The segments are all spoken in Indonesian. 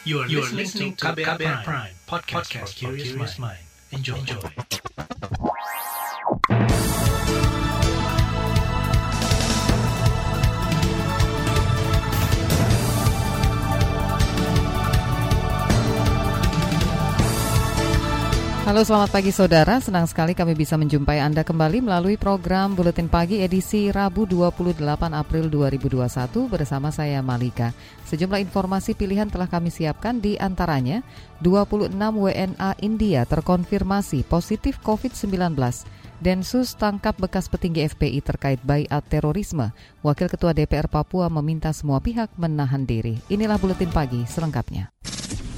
You are listening to Kabeya Prime, podcast for curious mind. Enjoy. Halo, selamat pagi saudara. Senang sekali kami bisa menjumpai Anda kembali melalui program Buletin Pagi edisi Rabu 28 April 2021 bersama saya Malika. Sejumlah informasi pilihan telah kami siapkan, di antaranya 26 WNA India terkonfirmasi positif COVID-19. Densus tangkap bekas petinggi FPI terkait baiat terorisme. Wakil Ketua DPR Papua meminta semua pihak menahan diri. Inilah Buletin Pagi selengkapnya.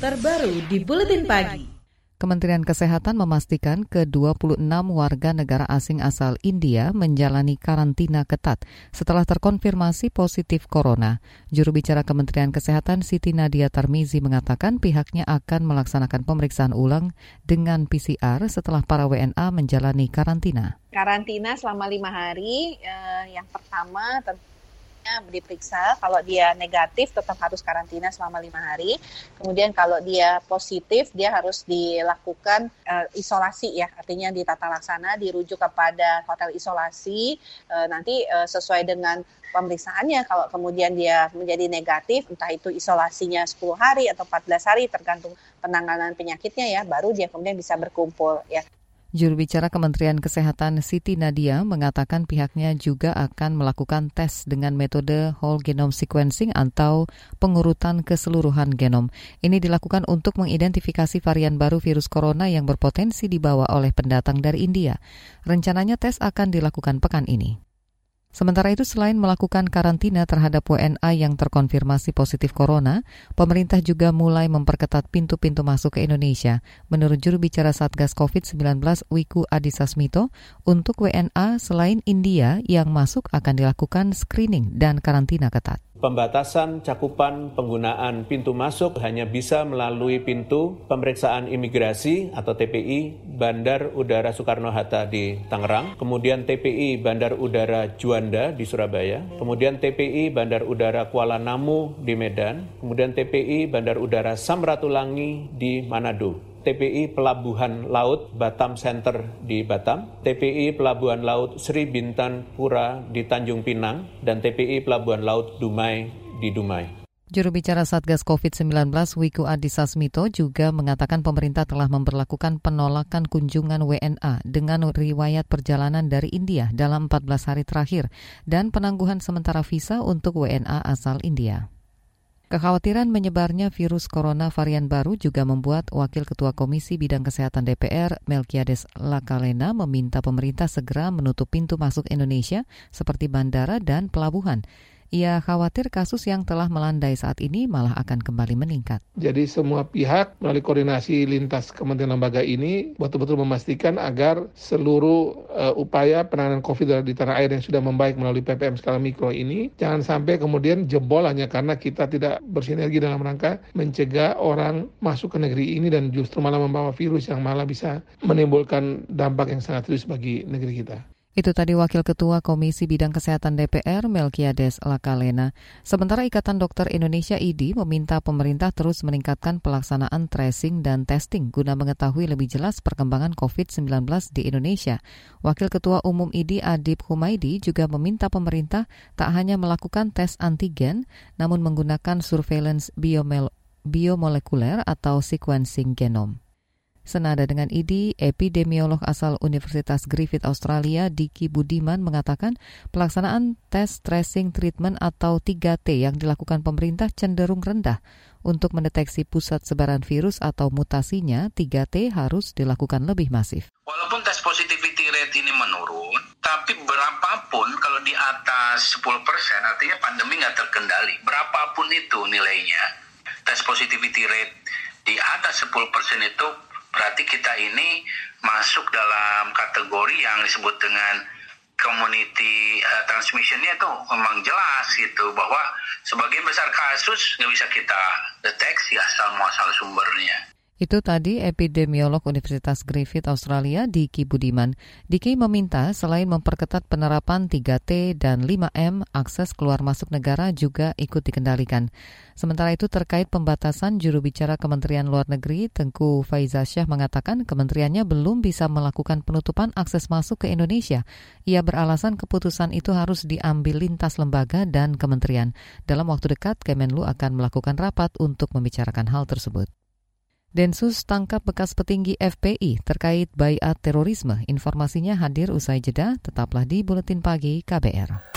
Terbaru di Buletin Pagi. Kementerian Kesehatan memastikan ke-26 warga negara asing asal India menjalani karantina ketat setelah terkonfirmasi positif corona. Juru bicara Kementerian Kesehatan Siti Nadia Tarmizi mengatakan pihaknya akan melaksanakan pemeriksaan ulang dengan PCR setelah para WNA menjalani karantina. Karantina selama 5 hari, yang pertama diperiksa, kalau dia negatif tetap harus karantina selama 5 hari. Kemudian kalau dia positif, dia harus dilakukan isolasi, artinya ditata laksana, dirujuk kepada hotel isolasi. Nanti sesuai dengan pemeriksaannya, kalau kemudian dia menjadi negatif, entah itu isolasinya 10 hari atau 14 hari tergantung penanganan penyakitnya, baru dia kemudian bisa berkumpul. Juru bicara Kementerian Kesehatan Siti Nadia mengatakan pihaknya juga akan melakukan tes dengan metode whole genome sequencing atau pengurutan keseluruhan genom. Ini dilakukan untuk mengidentifikasi varian baru virus corona yang berpotensi dibawa oleh pendatang dari India. Rencananya tes akan dilakukan pekan ini. Sementara itu, selain melakukan karantina terhadap WNA yang terkonfirmasi positif corona, pemerintah juga mulai memperketat pintu-pintu masuk ke Indonesia. Menurut juru bicara Satgas COVID-19 Wiku Adisasmito, untuk WNA selain India yang masuk akan dilakukan screening dan karantina ketat. Pembatasan cakupan penggunaan pintu masuk hanya bisa melalui pintu pemeriksaan imigrasi atau TPI Bandar Udara Soekarno-Hatta di Tangerang, kemudian TPI Bandar Udara Juanda di Surabaya, kemudian TPI Bandar Udara Kuala Namu di Medan, kemudian TPI Bandar Udara Samratulangi di Manado, TPI Pelabuhan Laut Batam Center di Batam, TPI Pelabuhan Laut Sri Bintan Pura di Tanjung Pinang, dan TPI Pelabuhan Laut Dumai di Dumai. Juru bicara Satgas COVID-19 Wiku Adisasmito juga mengatakan pemerintah telah memberlakukan penolakan kunjungan WNA dengan riwayat perjalanan dari India dalam 14 hari terakhir dan penangguhan sementara visa untuk WNA asal India. Kekhawatiran menyebarnya virus corona varian baru juga membuat Wakil Ketua Komisi Bidang Kesehatan DPR, Melkiades Lakalena, meminta pemerintah segera menutup pintu masuk Indonesia seperti bandara dan pelabuhan. Ia khawatir kasus yang telah melandai saat ini malah akan kembali meningkat. Jadi semua pihak melalui koordinasi lintas kementerian lembaga ini betul-betul memastikan agar seluruh upaya penanganan COVID di tanah air yang sudah membaik melalui PPM skala mikro ini jangan sampai kemudian jebol hanya karena kita tidak bersinergi dalam rangka mencegah orang masuk ke negeri ini dan justru malah membawa virus yang malah bisa menimbulkan dampak yang sangat serius bagi negeri kita. Itu tadi Wakil Ketua Komisi Bidang Kesehatan DPR, Melkiades Lakalena. Sementara Ikatan Dokter Indonesia (IDI) meminta pemerintah terus meningkatkan pelaksanaan tracing dan testing guna mengetahui lebih jelas perkembangan COVID-19 di Indonesia. Wakil Ketua Umum IDI Adib Humaidi juga meminta pemerintah tak hanya melakukan tes antigen, namun menggunakan surveillance biomolekuler atau sequencing genom. Senada dengan IDI, epidemiolog asal Universitas Griffith Australia Diki Budiman mengatakan pelaksanaan tes tracing treatment atau 3T yang dilakukan pemerintah cenderung rendah. Untuk mendeteksi pusat sebaran virus atau mutasinya, 3T harus dilakukan lebih masif. Walaupun tes positivity rate ini menurun, tapi berapapun kalau di atas 10%, artinya pandemi nggak terkendali. Berapapun itu nilainya, tes positivity rate di atas 10% itu berarti kita ini masuk dalam kategori yang disebut dengan community transmission-nya itu memang jelas gitu, bahwa sebagian besar kasus nggak bisa kita deteksi asal muasal sumbernya. Itu tadi epidemiolog Universitas Griffith Australia, Diki Budiman. Diki meminta selain memperketat penerapan 3T dan 5M, akses keluar masuk negara juga ikut dikendalikan. Sementara itu terkait pembatasan, juru bicara Kementerian Luar Negeri Tengku Faizah Syah mengatakan kementeriannya belum bisa melakukan penutupan akses masuk ke Indonesia. Ia beralasan keputusan itu harus diambil lintas lembaga dan kementerian. Dalam waktu dekat, Kemenlu akan melakukan rapat untuk membicarakan hal tersebut. Densus tangkap bekas petinggi FPI terkait baiat terorisme. Informasinya hadir usai jeda, tetaplah di Buletin Pagi KBR.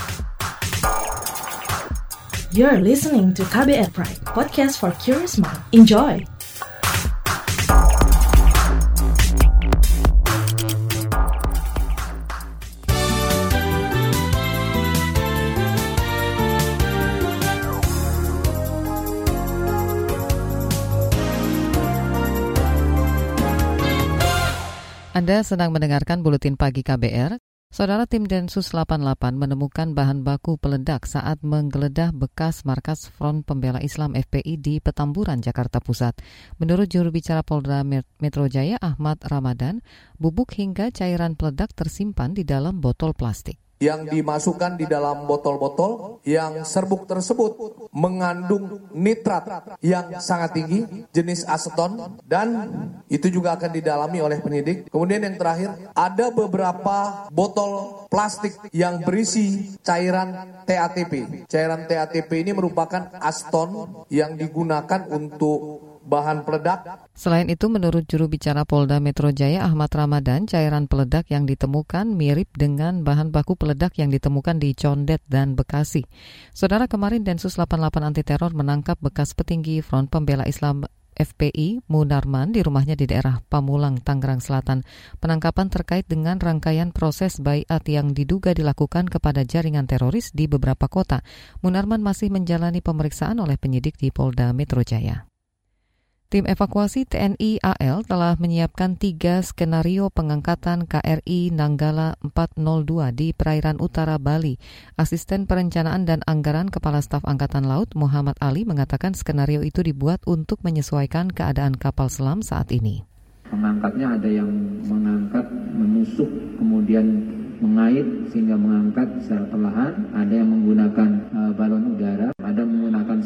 You're listening to KBR Prime, podcast for curious mind. Enjoy! Anda sedang mendengarkan Buletin Pagi KBR. Saudara, tim Densus 88 menemukan bahan baku peledak saat menggeledah bekas markas Front Pembela Islam FPI di Petamburan, Jakarta Pusat. Menurut juru bicara Polda Metro Jaya, Ahmad Ramadan, bubuk hingga cairan peledak tersimpan di dalam botol plastik. Yang dimasukkan di dalam botol-botol, yang serbuk tersebut mengandung nitrat yang sangat tinggi, jenis aseton, dan itu juga akan didalami oleh penyidik. Kemudian yang terakhir, ada beberapa botol plastik yang berisi cairan TATP. Cairan TATP ini merupakan aseton yang digunakan untuk bahan peledak. Selain itu, menurut juru bicara Polda Metro Jaya Ahmad Ramadan, cairan peledak yang ditemukan mirip dengan bahan baku peledak yang ditemukan di Condet dan Bekasi. Saudara, kemarin Densus 88 anti teror menangkap bekas petinggi Front Pembela Islam FPI Munarman di rumahnya di daerah Pamulang, Tangerang Selatan. Penangkapan terkait dengan rangkaian proses baiat yang diduga dilakukan kepada jaringan teroris di beberapa kota. Munarman masih menjalani pemeriksaan oleh penyidik di Polda Metro Jaya. Tim evakuasi TNI AL telah menyiapkan 3 skenario pengangkatan KRI Nanggala 402 di perairan utara Bali. Asisten Perencanaan dan Anggaran Kepala Staf Angkatan Laut Muhammad Ali mengatakan skenario itu dibuat untuk menyesuaikan keadaan kapal selam saat ini. Pengangkatnya ada yang mengangkat, menusuk, kemudian mengait sehingga mengangkat secara perlahan, ada yang menggunakan balon udara, ada menggunakan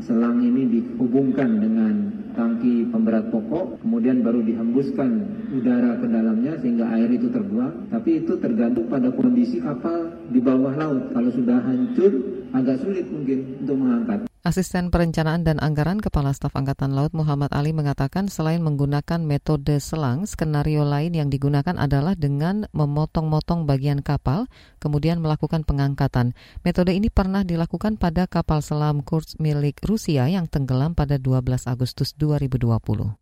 selang ini dihubungkan dengan tangki pemberat pokok, kemudian baru dihembuskan udara ke dalamnya sehingga air itu terbuang. Tapi itu tergantung pada kondisi kapal di bawah laut. Kalau sudah hancur, agak sulit mungkin untuk mengangkat. Asisten Perencanaan dan Anggaran Kepala Staf Angkatan Laut Muhammad Ali mengatakan selain menggunakan metode selang, skenario lain yang digunakan adalah dengan memotong-motong bagian kapal, kemudian melakukan pengangkatan. Metode ini pernah dilakukan pada kapal selam Kursk milik Rusia yang tenggelam pada 12 Agustus 2020.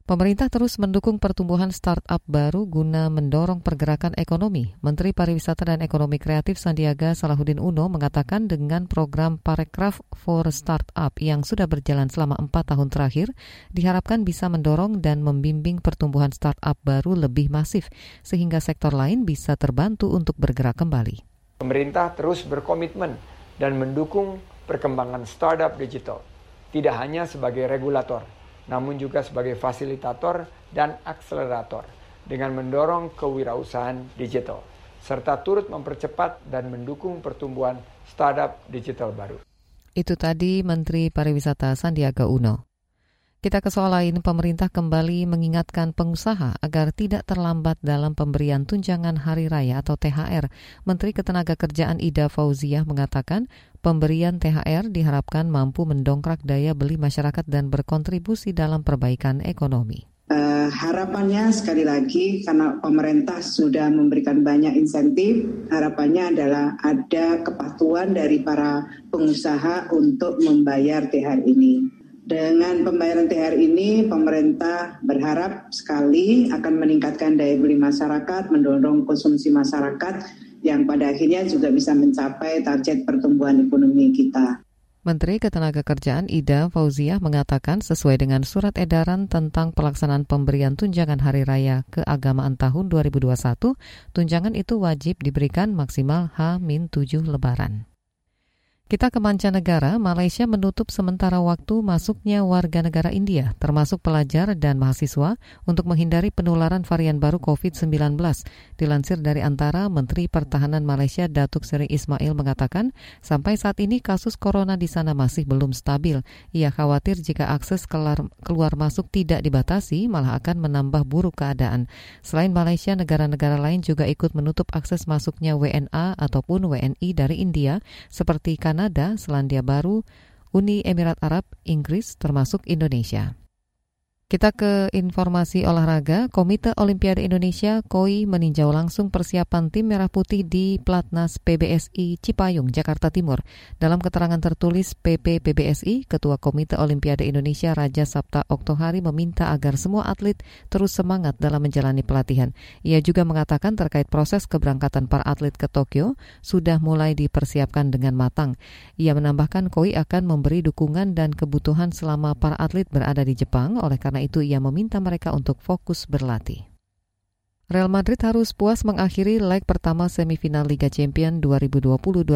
Pemerintah terus mendukung pertumbuhan startup baru guna mendorong pergerakan ekonomi. Menteri Pariwisata dan Ekonomi Kreatif Sandiaga Salahuddin Uno mengatakan dengan program Parekraf for Startup yang sudah berjalan selama 4 tahun terakhir, diharapkan bisa mendorong dan membimbing pertumbuhan startup baru lebih masif, sehingga sektor lain bisa terbantu untuk bergerak kembali. Pemerintah terus berkomitmen dan mendukung perkembangan startup digital, tidak hanya sebagai regulator, namun juga sebagai fasilitator dan akselerator dengan mendorong kewirausahaan digital, serta turut mempercepat dan mendukung pertumbuhan startup digital baru. Itu tadi Menteri Pariwisata Sandiaga Uno. Kita ke soal lain, pemerintah kembali mengingatkan pengusaha agar tidak terlambat dalam pemberian tunjangan hari raya atau THR. Menteri Ketenagakerjaan Ida Fauziah mengatakan pemberian THR diharapkan mampu mendongkrak daya beli masyarakat dan berkontribusi dalam perbaikan ekonomi. Harapannya sekali lagi karena pemerintah sudah memberikan banyak insentif, harapannya adalah ada kepatuhan dari para pengusaha untuk membayar THR ini. Dengan pembayaran THR ini, pemerintah berharap sekali akan meningkatkan daya beli masyarakat, mendorong konsumsi masyarakat yang pada akhirnya juga bisa mencapai target pertumbuhan ekonomi kita. Menteri Ketenagakerjaan Ida Fauziah mengatakan sesuai dengan surat edaran tentang pelaksanaan pemberian tunjangan hari raya keagamaan tahun 2021, tunjangan itu wajib diberikan maksimal H-7 Lebaran. Kita ke mancanegara, Malaysia menutup sementara waktu masuknya warga negara India, termasuk pelajar dan mahasiswa, untuk menghindari penularan varian baru COVID-19. Dilansir dari Antara, Menteri Pertahanan Malaysia Datuk Seri Ismail mengatakan, sampai saat ini kasus corona di sana masih belum stabil. Ia khawatir jika akses keluar masuk tidak dibatasi, malah akan menambah buruk keadaan. Selain Malaysia, negara-negara lain juga ikut menutup akses masuknya WNA ataupun WNI dari India, seperti Kanada, Selandia Baru, Uni Emirat Arab, Inggris, termasuk Indonesia. Kita ke informasi olahraga. Komite Olimpiade Indonesia KOI meninjau langsung persiapan tim Merah Putih di Platnas PBSI Cipayung, Jakarta Timur. Dalam keterangan tertulis PP PBSI, Ketua Komite Olimpiade Indonesia Raja Sapta Oktohari meminta agar semua atlet terus semangat dalam menjalani pelatihan. Ia juga mengatakan terkait proses keberangkatan para atlet ke Tokyo sudah mulai dipersiapkan dengan matang. Ia menambahkan KOI akan memberi dukungan dan kebutuhan selama para atlet berada di Jepang, oleh karena itu ia meminta mereka untuk fokus berlatih. Real Madrid harus puas mengakhiri leg pertama semifinal Liga Champions 2020-2021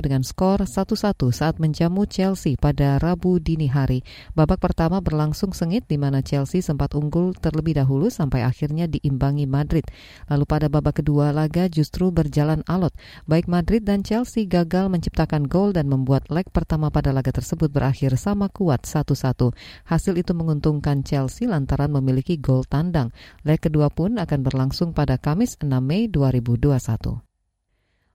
dengan skor 1-1 saat menjamu Chelsea pada Rabu dini hari. Babak pertama berlangsung sengit di mana Chelsea sempat unggul terlebih dahulu sampai akhirnya diimbangi Madrid. Lalu pada babak kedua laga justru berjalan alot. Baik Madrid dan Chelsea gagal menciptakan gol dan membuat leg pertama pada laga tersebut berakhir sama kuat 1-1. Hasil itu menguntungkan Chelsea lantaran memiliki gol tandang. Leg kedua pun akan berlangsung pada Kamis 6 Mei 2021.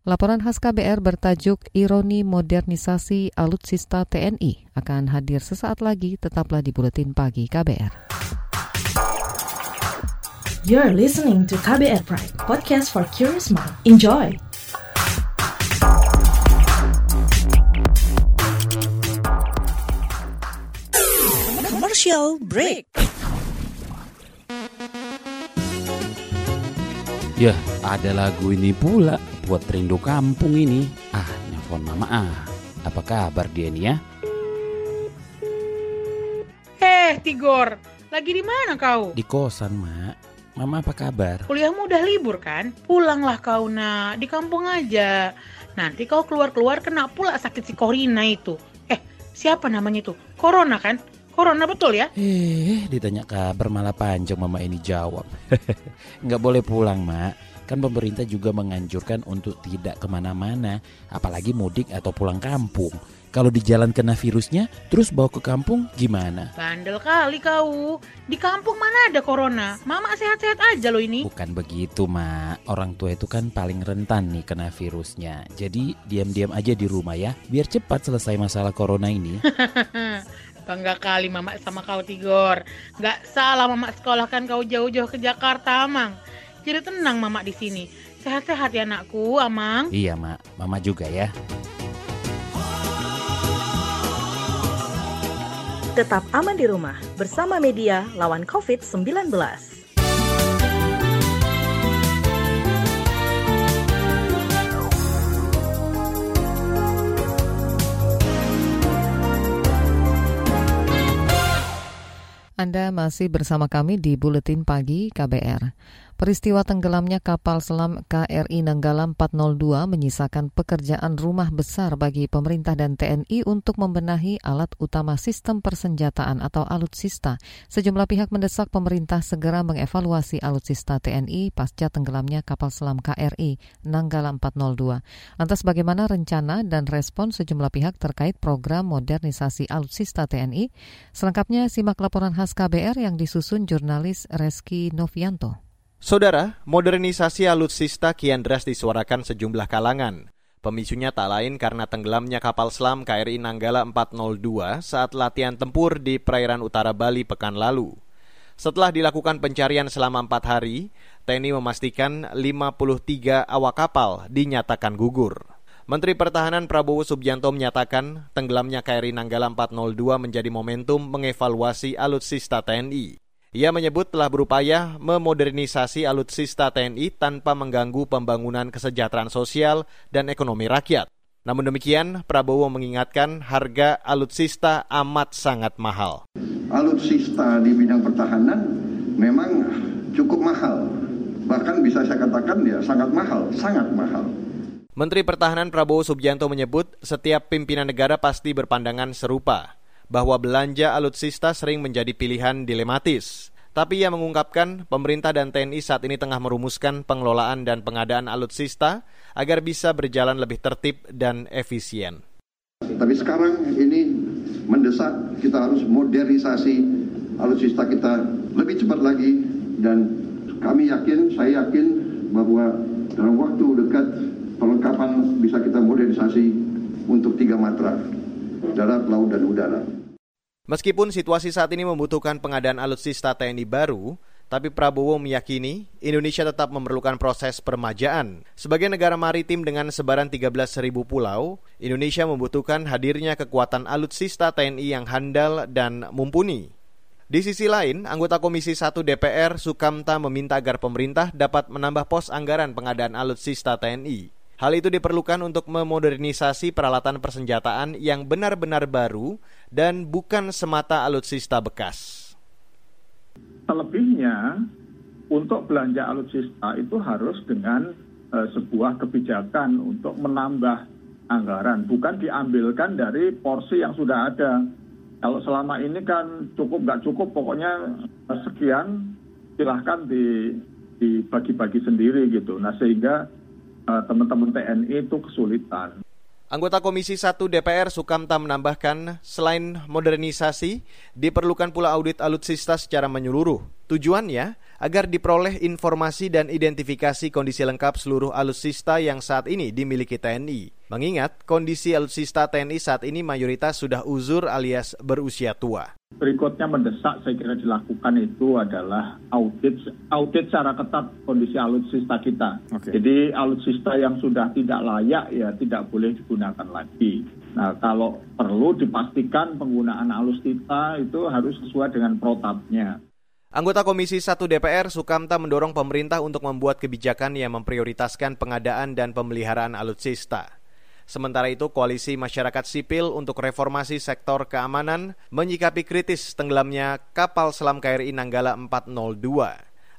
Laporan khas KBR bertajuk Ironi Modernisasi Alutsista TNI akan hadir sesaat lagi, tetaplah di Buletin Pagi KBR. You're listening to KBR Prime, podcast for curious mind. Enjoy! Commercial break. Yah, ada lagu ini pula buat rindu kampung ini. Ah, nelfon mama ah. Apa kabar dia nih ya? Tigor, lagi di mana kau? Di kosan, Mak. Mama apa kabar? Kuliahmu udah libur kan? Pulanglah kau, Nak. Di kampung aja. Nanti kau keluar-keluar kena pula sakit si Corona itu. Siapa namanya itu? Corona kan? Corona betul ya? Ditanya kabar malah panjang mama ini jawab. Nggak boleh pulang, Mak. Kan pemerintah juga menganjurkan untuk tidak kemana-mana, apalagi mudik atau pulang kampung. Kalau di jalan kena virusnya, terus bawa ke kampung gimana? Bandel kali kau. Di kampung mana ada corona? Mama sehat-sehat aja loh ini. Bukan begitu, Mak. Orang tua itu kan paling rentan nih kena virusnya. Jadi diam-diam aja di rumah ya, biar cepat selesai masalah corona ini. Bangga kali mama sama kau, Tigor. Gak salah mama sekolahkan kau jauh-jauh ke Jakarta, Amang. Jadi tenang mama di sini. Sehat-sehat ya anakku, Amang. Iya, Mak. Mama juga ya. Tetap aman di rumah bersama media lawan COVID-19. Anda masih bersama kami di Buletin Pagi KBR. Peristiwa tenggelamnya kapal selam KRI Nanggala 402 menyisakan pekerjaan rumah besar bagi pemerintah dan TNI untuk membenahi alat utama sistem persenjataan atau alutsista. Sejumlah pihak mendesak pemerintah segera mengevaluasi alutsista TNI pasca tenggelamnya kapal selam KRI Nanggala 402. Lantas bagaimana rencana dan respon sejumlah pihak terkait program modernisasi alutsista TNI? Selengkapnya simak laporan khas KBR yang disusun jurnalis Reski Novianto. Saudara, modernisasi alutsista kian deras disuarakan sejumlah kalangan. Pemicunya tak lain karena tenggelamnya kapal selam KRI Nanggala 402 saat latihan tempur di perairan utara Bali pekan lalu. Setelah dilakukan pencarian selama 4 hari, TNI memastikan 53 awak kapal dinyatakan gugur. Menteri Pertahanan Prabowo Subianto menyatakan tenggelamnya KRI Nanggala 402 menjadi momentum mengevaluasi alutsista TNI. Ia menyebut telah berupaya memodernisasi alutsista TNI tanpa mengganggu pembangunan kesejahteraan sosial dan ekonomi rakyat. Namun demikian, Prabowo mengingatkan harga alutsista amat sangat mahal. Alutsista di bidang pertahanan memang cukup mahal. Bahkan bisa saya katakan ya sangat mahal, sangat mahal. Menteri Pertahanan Prabowo Subianto menyebut setiap pimpinan negara pasti berpandangan serupa, bahwa belanja alutsista sering menjadi pilihan dilematis. Tapi ia mengungkapkan pemerintah dan TNI saat ini tengah merumuskan pengelolaan dan pengadaan alutsista agar bisa berjalan lebih tertib dan efisien. Tapi sekarang ini mendesak kita harus modernisasi alutsista kita lebih cepat lagi, dan kami yakin, saya yakin bahwa dalam waktu dekat perlengkapan bisa kita modernisasi untuk 3 matra, darat, laut, dan udara. Meskipun situasi saat ini membutuhkan pengadaan alutsista TNI baru, tapi Prabowo meyakini Indonesia tetap memerlukan proses permajaan. Sebagai negara maritim dengan sebaran 13.000 pulau, Indonesia membutuhkan hadirnya kekuatan alutsista TNI yang handal dan mumpuni. Di sisi lain, anggota Komisi 1 DPR Sukamta meminta agar pemerintah dapat menambah pos anggaran pengadaan alutsista TNI. Hal itu diperlukan untuk memodernisasi peralatan persenjataan yang benar-benar baru dan bukan semata alutsista bekas. Selebihnya, untuk belanja alutsista itu harus dengan sebuah kebijakan untuk menambah anggaran, bukan diambilkan dari porsi yang sudah ada. Kalau selama ini kan cukup nggak cukup, pokoknya sekian silahkan dibagi-bagi sendiri gitu. Nah, sehingga teman-teman TNI itu kesulitan. Anggota Komisi 1 DPR Sukamta menambahkan, selain modernisasi, diperlukan pula audit alutsista secara menyeluruh. Tujuannya agar diperoleh informasi dan identifikasi kondisi lengkap seluruh alutsista yang saat ini dimiliki TNI. Mengingat kondisi alutsista TNI saat ini mayoritas sudah uzur alias berusia tua. Berikutnya mendesak saya kira dilakukan itu adalah audit secara ketat kondisi alutsista kita. Okay. Jadi alutsista yang sudah tidak layak ya tidak boleh digunakan lagi. Nah, kalau perlu dipastikan penggunaan alutsista itu harus sesuai dengan protapnya. Anggota Komisi 1 DPR Sukamta mendorong pemerintah untuk membuat kebijakan yang memprioritaskan pengadaan dan pemeliharaan alutsista. Sementara itu, Koalisi Masyarakat Sipil untuk Reformasi Sektor Keamanan menyikapi kritis tenggelamnya kapal selam KRI Nanggala 402.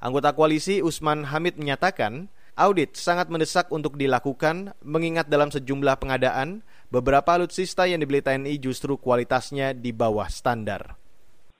Anggota koalisi Usman Hamid menyatakan, audit sangat mendesak untuk dilakukan mengingat dalam sejumlah pengadaan, beberapa alutsista yang dibeli TNI justru kualitasnya di bawah standar.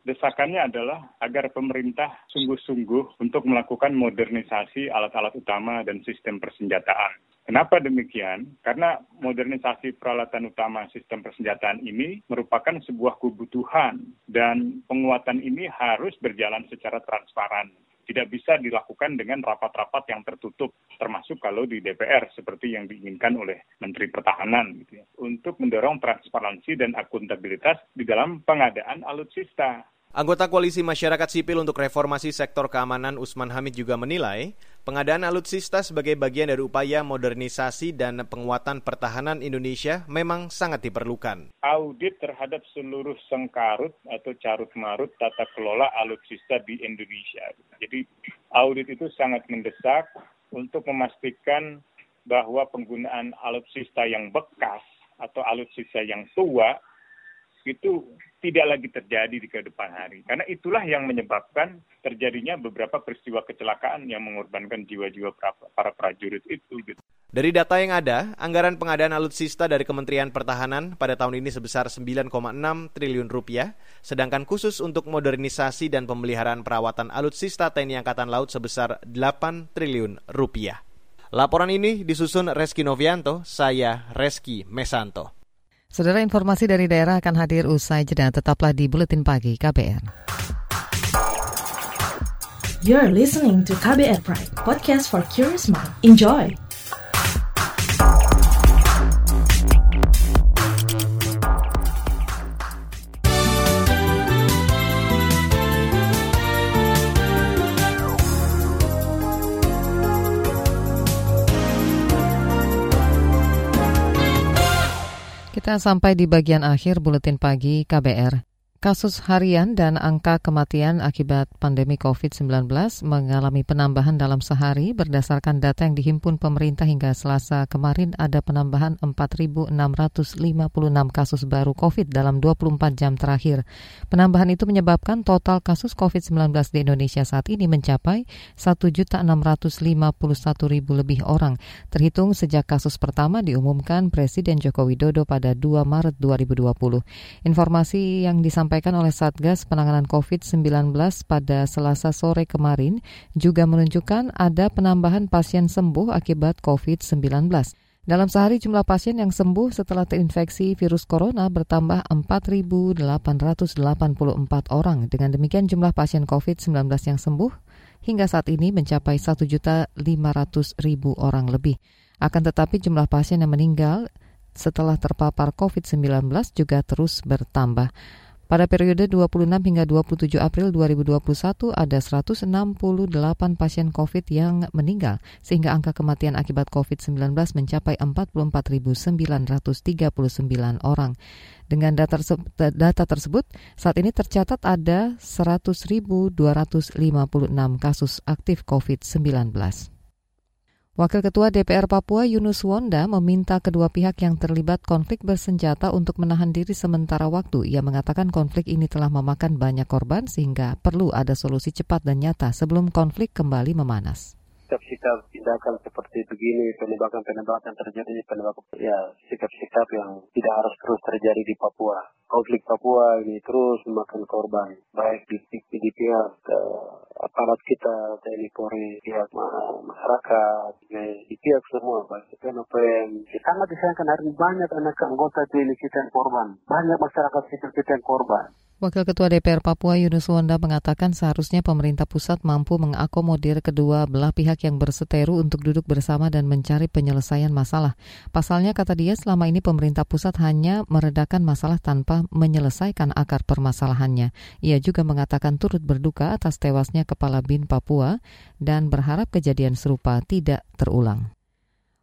Desakannya adalah agar pemerintah sungguh-sungguh untuk melakukan modernisasi alat-alat utama dan sistem persenjataan. Kenapa demikian? Karena modernisasi peralatan utama sistem persenjataan ini merupakan sebuah kebutuhan dan penguatan ini harus berjalan secara transparan. Tidak bisa dilakukan dengan rapat-rapat yang tertutup, termasuk kalau di DPR seperti yang diinginkan oleh Menteri Pertahanan, gitu ya, untuk mendorong transparansi dan akuntabilitas di dalam pengadaan alutsista. Anggota Koalisi Masyarakat Sipil untuk Reformasi Sektor Keamanan Usman Hamid juga menilai pengadaan alutsista sebagai bagian dari upaya modernisasi dan penguatan pertahanan Indonesia memang sangat diperlukan. Audit terhadap seluruh sengkarut atau carut-marut tata kelola alutsista di Indonesia. Jadi audit itu sangat mendesak untuk memastikan bahwa penggunaan alutsista yang bekas atau alutsista yang tua itu tidak lagi terjadi di kedepan hari. Karena itulah yang menyebabkan terjadinya beberapa peristiwa kecelakaan yang mengorbankan jiwa-jiwa para prajurit itu. Dari data yang ada, anggaran pengadaan alutsista dari Kementerian Pertahanan pada tahun ini sebesar 9,6 triliun rupiah, sedangkan khusus untuk modernisasi dan pemeliharaan perawatan alutsista TNI Angkatan Laut sebesar 8 triliun rupiah. Laporan ini disusun Reski Novianto, saya Reski Mesanto. Saudara, informasi dari daerah akan hadir usai jeda. Tetaplah di Buletin Pagi KBR. You're listening to KBR Prime, podcast for curious mind. Enjoy! Kita sampai di bagian akhir Buletin Pagi KBR. Kasus harian dan angka kematian akibat pandemi COVID-19 mengalami penambahan dalam sehari. Berdasarkan data yang dihimpun pemerintah hingga Selasa kemarin, ada penambahan 4.656 kasus baru COVID dalam 24 jam terakhir. Penambahan itu menyebabkan total kasus COVID-19 di Indonesia saat ini mencapai 1.651.000 lebih orang, terhitung sejak kasus pertama diumumkan Presiden Joko Widodo pada 2 Maret 2020. Informasi yang disampaikan oleh Satgas Penanganan COVID-19 pada Selasa sore kemarin juga menunjukkan ada penambahan pasien sembuh akibat COVID-19. Dalam sehari jumlah pasien yang sembuh setelah terinfeksi virus corona bertambah 4.884 orang. Dengan demikian jumlah pasien COVID-19 yang sembuh hingga saat ini mencapai 1.500.000 orang lebih. Akan tetapi jumlah pasien yang meninggal setelah terpapar COVID-19 juga terus bertambah. Pada periode 26 hingga 27 April 2021 ada 168 pasien COVID yang meninggal, sehingga angka kematian akibat COVID-19 mencapai 44.939 orang. Dengan data tersebut, saat ini tercatat ada 100.256 kasus aktif COVID-19. Wakil Ketua DPR Papua Yunus Wonda meminta kedua pihak yang terlibat konflik bersenjata untuk menahan diri sementara waktu. Ia mengatakan konflik ini telah memakan banyak korban sehingga perlu ada solusi cepat dan nyata sebelum konflik kembali memanas. Sikap-sikap tindakan seperti begini, penembakan terjadi, sikap-sikap yang tidak harus terus terjadi di Papua. Konflik Papua ini terus memakan korban, baik di pihak aparat kita, TNI Polri, pihak masyarakat, di pihak semua, baik PNPM. Sangat disayangkan hari banyak anak anggota TNI kita yang korban, banyak masyarakat sipil kita yang korban. Wakil Ketua DPR Papua Yunus Wonda mengatakan seharusnya pemerintah pusat mampu mengakomodir kedua belah pihak yang berseteru untuk duduk bersama dan mencari penyelesaian masalah. Pasalnya, kata dia, selama ini pemerintah pusat hanya meredakan masalah tanpa menyelesaikan akar permasalahannya. Ia juga mengatakan turut berduka atas tewasnya Kepala BIN Papua dan berharap kejadian serupa tidak terulang.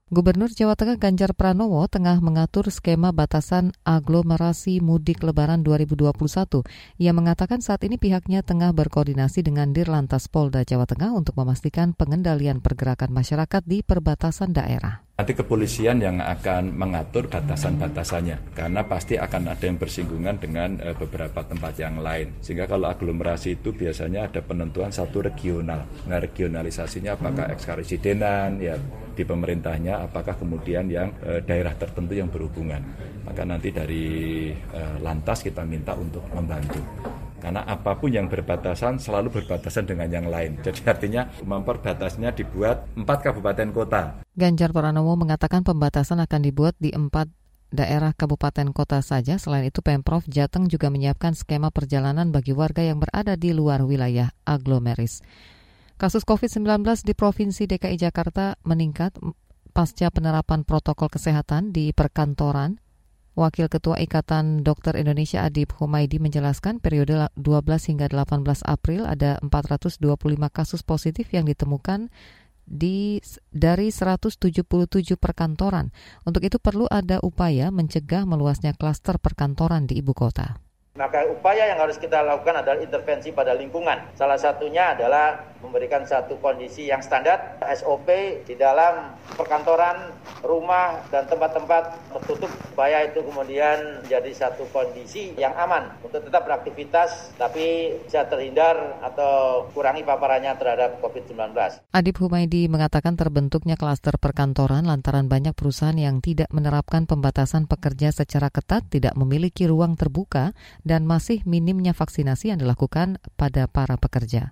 Gubernur Jawa Tengah Ganjar Pranowo tengah mengatur skema batasan aglomerasi mudik Lebaran 2021. Ia mengatakan saat ini pihaknya tengah berkoordinasi dengan Dirlantas Polda Jawa Tengah untuk memastikan pengendalian pergerakan masyarakat di perbatasan daerah. Nanti kepolisian yang akan mengatur batasan-batasannya, karena pasti akan ada yang bersinggungan dengan beberapa tempat yang lain. Sehingga kalau aglomerasi itu biasanya ada penentuan satu regional. Nah, regionalisasinya apakah ekskaresidenan, ya di pemerintahnya, apakah kemudian yang daerah tertentu yang berhubungan. Maka nanti dari lantas kita minta untuk membantu. Karena apapun yang berbatasan selalu berbatasan dengan yang lain. Jadi artinya memperbatasnya dibuat 4 kabupaten kota. Ganjar Pranowo mengatakan pembatasan akan dibuat di 4 daerah kabupaten kota saja. Selain itu Pemprov Jateng juga menyiapkan skema perjalanan bagi warga yang berada di luar wilayah aglomeris. Kasus COVID-19 di Provinsi DKI Jakarta meningkat pasca penerapan protokol kesehatan di perkantoran. Wakil Ketua Ikatan Dokter Indonesia Adib Humaidi menjelaskan periode 12 hingga 18 April ada 425 kasus positif yang ditemukan dari 177 perkantoran. Untuk itu perlu ada upaya mencegah meluasnya klaster perkantoran di ibu kota. Maka upaya yang harus kita lakukan adalah intervensi pada lingkungan. Salah satunya adalah memberikan satu kondisi yang standar, SOP di dalam perkantoran, rumah, dan tempat-tempat tertutup. Upaya itu kemudian menjadi satu kondisi yang aman untuk tetap beraktivitas, tapi bisa terhindar atau kurangi paparannya terhadap COVID-19. Adib Humaidi mengatakan terbentuknya klaster perkantoran lantaran banyak perusahaan yang tidak menerapkan pembatasan pekerja secara ketat, tidak memiliki ruang terbuka, dan masih minimnya vaksinasi yang dilakukan pada para pekerja.